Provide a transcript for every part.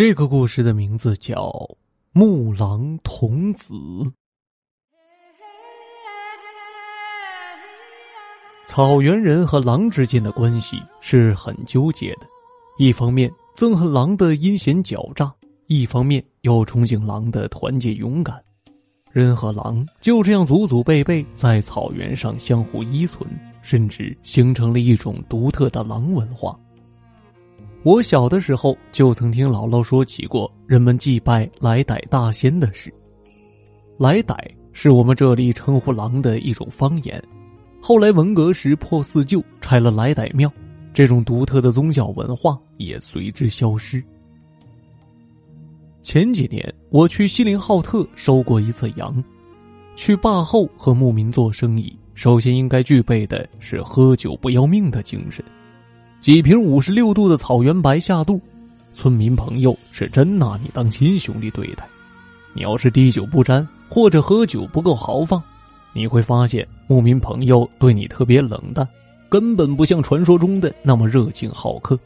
这个故事的名字叫《木狼童子》。草原人和狼之间的关系是很纠结的，一方面憎恨狼的阴险狡诈，一方面又憧憬狼的团结勇敢。人和狼就这样祖祖辈辈在草原上相互依存，甚至形成了一种独特的狼文化。我小的时候就曾听姥姥说起过人们祭拜来傣大仙的事。来傣是我们这里称呼狼的一种方言，后来文革时破四旧，拆了来傣庙，这种独特的宗教文化也随之消失。前几年我去锡林浩特收过一次羊，去坝后和牧民做生意，首先应该具备的是喝酒不要命的精神。几瓶56度的草原白下肚，村民朋友是真拿你当亲兄弟对待。你要是滴酒不沾，或者喝酒不够豪放，你会发现牧民朋友对你特别冷淡，根本不像传说中的那么热情好客。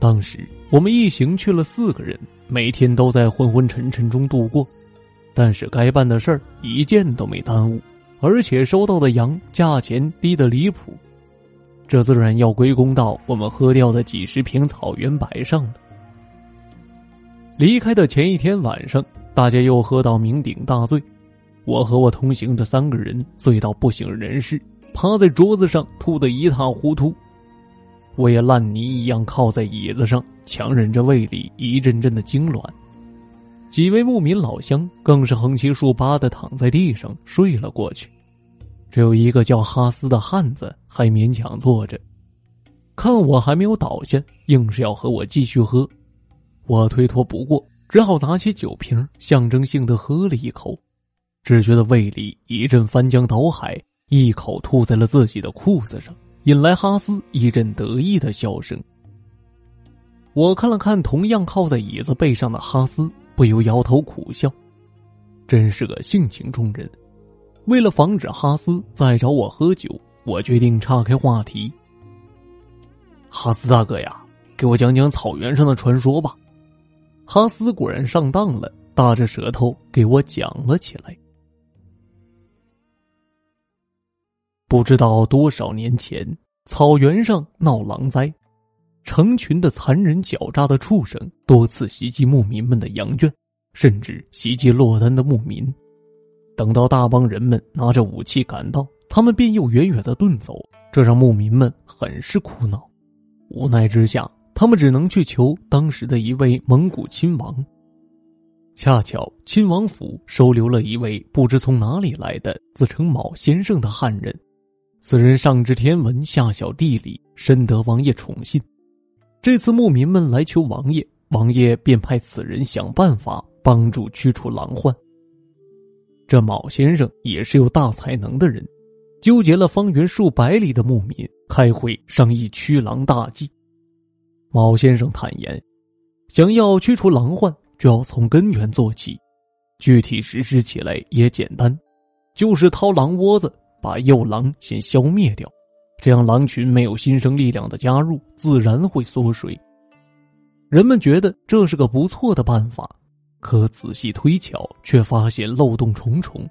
当时我们一行去了4个人，每天都在昏昏沉沉中度过，但是该办的事儿一件都没耽误，而且收到的羊价钱低得离谱。这自然要归功到我们喝掉的几十瓶草原白上了。离开的前一天晚上，大家又喝到酩酊大醉，我和我同行的3个人醉到不省人事，趴在桌子上吐得一塌糊涂。我也烂泥一样靠在椅子上，强忍着胃里一阵阵的痉挛。几位牧民老乡更是横七竖八地躺在地上睡了过去，只有一个叫哈斯的汉子还勉强坐着，看我还没有倒下，硬是要和我继续喝。我推脱不过，只好拿起酒瓶象征性地喝了一口，只觉得胃里一阵翻江倒海，一口吐在了自己的裤子上，引来哈斯一阵得意的笑声。我看了看同样靠在椅子背上的哈斯，不由摇头苦笑，真是个性情中人。为了防止哈斯再找我喝酒，我决定岔开话题。哈斯大哥呀，给我讲讲草原上的传说吧。哈斯果然上当了，大着舌头给我讲了起来。不知道多少年前，草原上闹狼灾，成群的残忍狡诈的畜生多次袭击牧民们的羊圈，甚至袭击落单的牧民。等到大帮人们拿着武器赶到，他们便又远远地遁走，这让牧民们很是苦恼。无奈之下，他们只能去求当时的一位蒙古亲王。恰巧亲王府收留了一位不知从哪里来的自称卯先生的汉人，此人上知天文下晓地理，深得王爷宠信。这次牧民们来求王爷，王爷便派此人想办法帮助驱除狼患。这卯先生也是有大才能的人，纠结了方圆数百里的牧民开会商议驱狼大计。卯先生坦言，想要驱除狼患就要从根源做起，具体实施起来也简单，就是掏狼窝子，把幼狼先消灭掉，这样狼群没有新生力量的加入，自然会缩水。人们觉得这是个不错的办法，可仔细推敲却发现漏洞重重。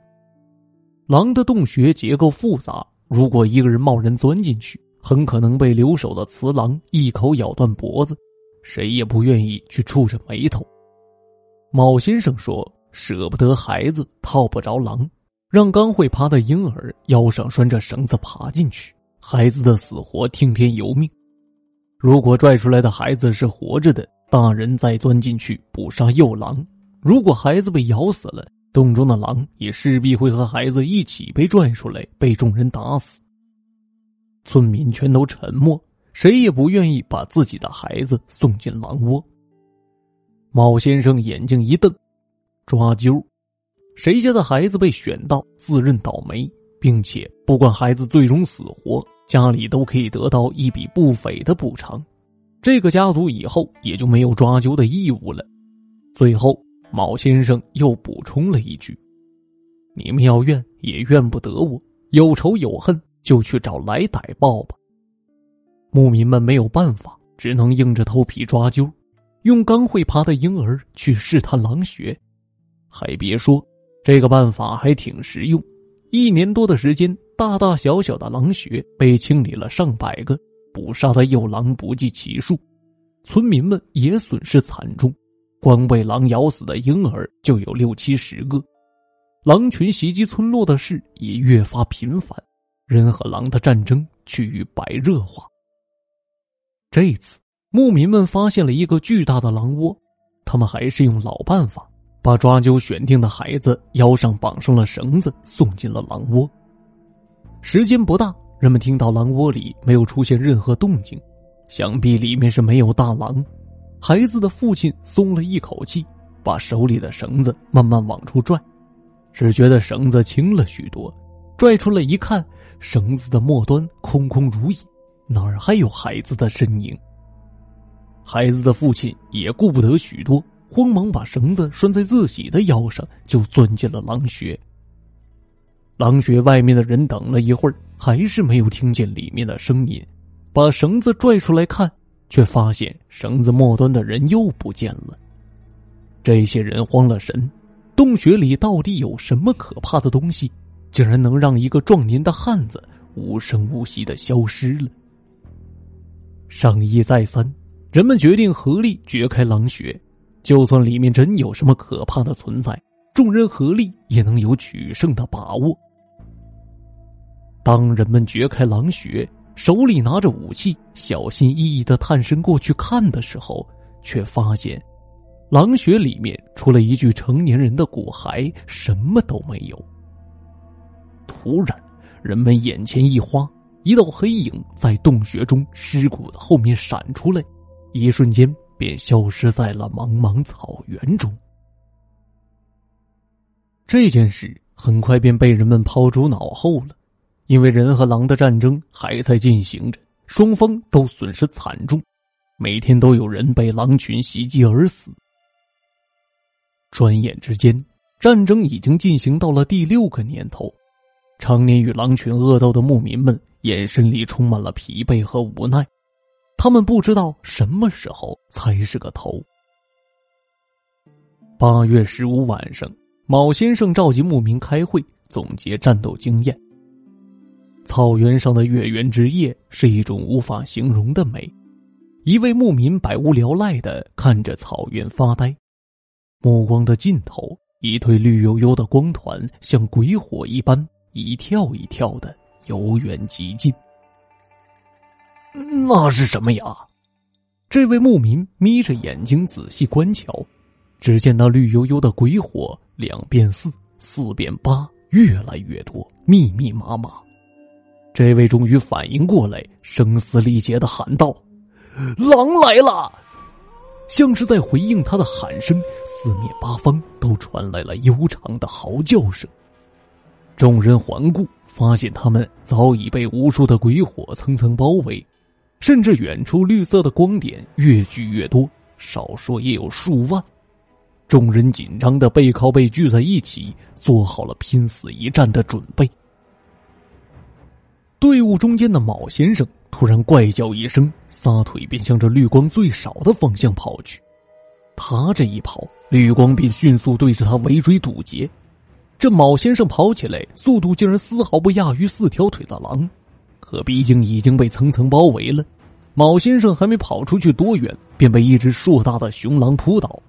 狼的洞穴结构复杂，如果一个人贸然钻进去，很可能被留守的雌狼一口咬断脖子，谁也不愿意去触着眉头。卯先生说，舍不得孩子套不着狼，让刚会爬的婴儿腰上拴着绳子爬进去，孩子的死活听天由命。如果拽出来的孩子是活着的，大人再钻进去捕杀幼狼，如果孩子被咬死了，洞中的狼也势必会和孩子一起被拽出来，被众人打死。村民全都沉默，谁也不愿意把自己的孩子送进狼窝。卯先生眼睛一瞪，抓阄，谁家的孩子被选到自认倒霉，并且不管孩子最终死活，家里都可以得到一笔不菲的补偿，这个家族以后也就没有抓阄的义务了。最后卯先生又补充了一句，你们要怨也怨不得我，有仇有恨就去找来傣报吧。牧民们没有办法，只能硬着头皮抓阄，用刚会爬的婴儿去试探狼穴。还别说，这个办法还挺实用，1年多的时间，大大小小的狼穴被清理了上百个，捕杀的幼狼不计其数，村民们也损失惨重，光被狼咬死的婴儿就有60-70个。狼群袭击村落的事也越发频繁，人和狼的战争趋于白热化。这次牧民们发现了一个巨大的狼窝，他们还是用老办法，把抓阄选定的孩子腰上绑上了绳子，送进了狼窝。时间不大，人们听到狼窝里没有出现任何动静，想必里面是没有大狼。孩子的父亲松了一口气，把手里的绳子慢慢往出拽，只觉得绳子轻了许多，拽出来一看，绳子的末端空空如也，哪儿还有孩子的身影？孩子的父亲也顾不得许多，慌忙把绳子拴在自己的腰上，就钻进了狼穴。狼穴外面的人等了一会儿，还是没有听见里面的声音，把绳子拽出来看，却发现绳子末端的人又不见了。这些人慌了神，洞穴里到底有什么可怕的东西，竟然能让一个壮年的汉子无声无息地消失了？商议再三，人们决定合力掘开狼穴，就算里面真有什么可怕的存在，众人合力也能有取胜的把握。当人们掘开狼穴，手里拿着武器，小心翼翼地探身过去看的时候，却发现狼穴里面除了一具成年人的骨骸，什么都没有。突然，人们眼前一花，一道黑影在洞穴中尸骨的后面闪出来，一瞬间便消失在了茫茫草原中。这件事很快便被人们抛诸脑后了，因为人和狼的战争还在进行着，双方都损失惨重，每天都有人被狼群袭击而死。转眼之间，战争已经进行到了第6个年头，常年与狼群恶斗的牧民们眼神里充满了疲惫和无奈，他们不知道什么时候才是个头。8月15晚上，卯先生召集牧民开会，总结战斗经验。草原上的月圆之夜是一种无法形容的美。一位牧民百无聊赖地看着草原发呆，目光的尽头，一对绿油油的光团像鬼火一般一跳一跳的由远及近。那是什么呀？这位牧民眯着眼睛仔细观瞧，只见那绿油油的鬼火2变4，4变8，越来越多，密密麻麻。这位终于反应过来，声嘶力竭地喊道：“狼来了！”像是在回应他的喊声，四面八方都传来了悠长的嚎叫声。众人环顾，发现他们早已被无数的鬼火层层包围，甚至远处绿色的光点越聚越多，少说也有数万。众人紧张地背靠背聚在一起，做好了拼死一战的准备。队伍中间的卯先生突然怪叫一声，撒腿便向着绿光最少的方向跑去。他这一跑，绿光便迅速对着他围追堵截。这卯先生跑起来速度竟然丝毫不亚于4条腿的狼，可毕竟已经被层层包围了，卯先生还没跑出去多远，便被一只硕大的雄狼扑倒。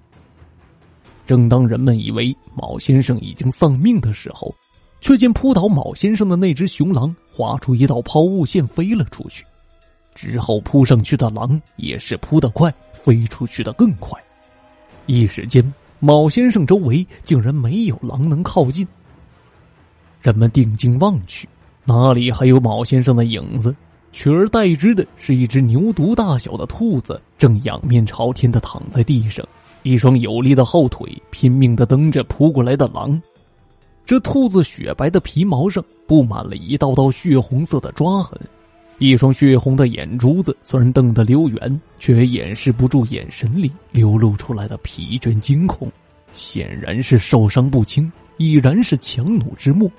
正当人们以为卯先生已经丧命的时候，却见扑倒卯先生的那只雄狼划出一道抛物线飞了出去，之后扑上去的狼也是扑得快，飞出去的更快。一时间，卯先生周围竟然没有狼能靠近，人们定睛望去，哪里还有卯先生的影子？取而代之的是一只牛犊大小的兔子，正仰面朝天地躺在地上，一双有力的后腿拼命地蹬着扑过来的狼。这兔子雪白的皮毛上布满了一道道血红色的抓痕，一双血红的眼珠子虽然瞪得溜圆，却掩饰不住眼神里流露出来的疲倦惊恐，显然是受伤不轻，已然是强弩之末。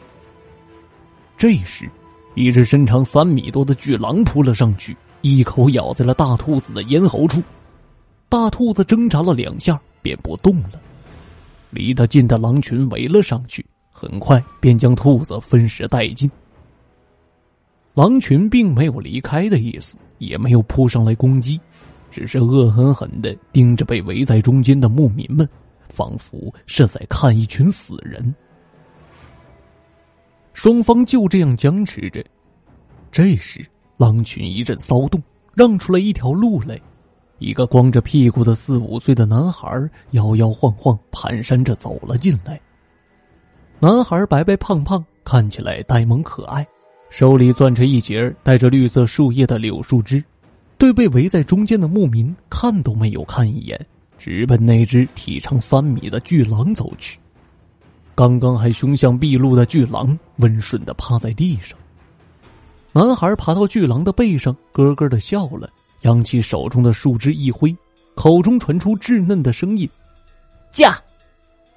这时，一只身长3米多的巨狼扑了上去，一口咬在了大兔子的咽喉处。大兔子挣扎了两下便不动了。离他近的狼群围了上去，很快便将兔子分食殆尽。狼群并没有离开的意思，也没有扑上来攻击，只是恶狠狠地盯着被围在中间的牧民们，仿佛是在看一群死人。双方就这样僵持着。这时狼群一阵骚动，让出了一条路来。一个光着屁股的4、5岁的男孩摇摇晃晃蹒跚着走了进来。男孩白白胖胖，看起来呆萌可爱，手里攥着一截带着绿色树叶的柳树枝，对被围在中间的牧民看都没有看一眼，直奔那只体长3米的巨狼走去。刚刚还凶相毕露的巨狼温顺地趴在地上，男孩爬到巨狼的背上，咯咯地笑了，扬起手中的树枝一挥，口中传出稚嫩的声音：“驾！”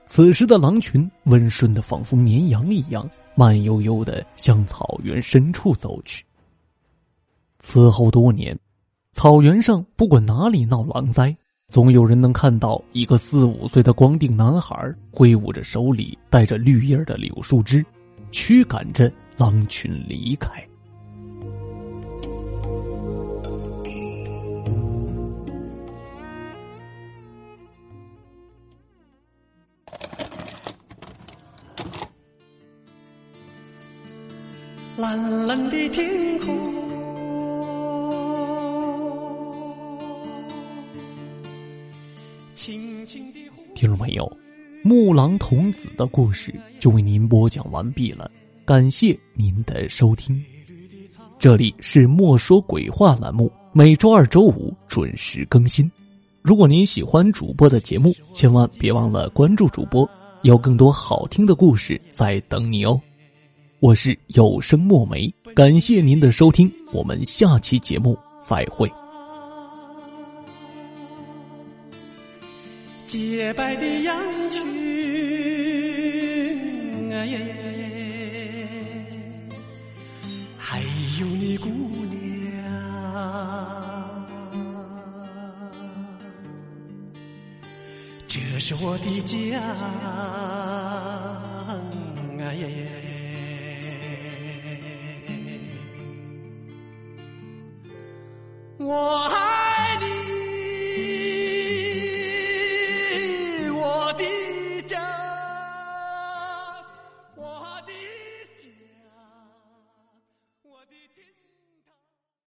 此时的狼群温顺的仿佛绵羊一样，慢悠悠的向草原深处走去。此后多年，草原上不管哪里闹狼灾，总有人能看到一个4、5岁的光腚男孩挥舞着手里带着绿叶的柳树枝，驱赶着狼群离开。蓝蓝的天空，听众朋友，牧狼童子的故事就为您播讲完毕了，感谢您的收听。这里是莫说鬼话栏目，每周2、周5准时更新。如果您喜欢主播的节目，千万别忘了关注主播，有更多好听的故事在等你哦。我是有声墨梅，感谢您的收听，我们下期节目再会。洁白的羊群，哎呀呀呀，还有你姑娘，这是我的家，哎呀呀。我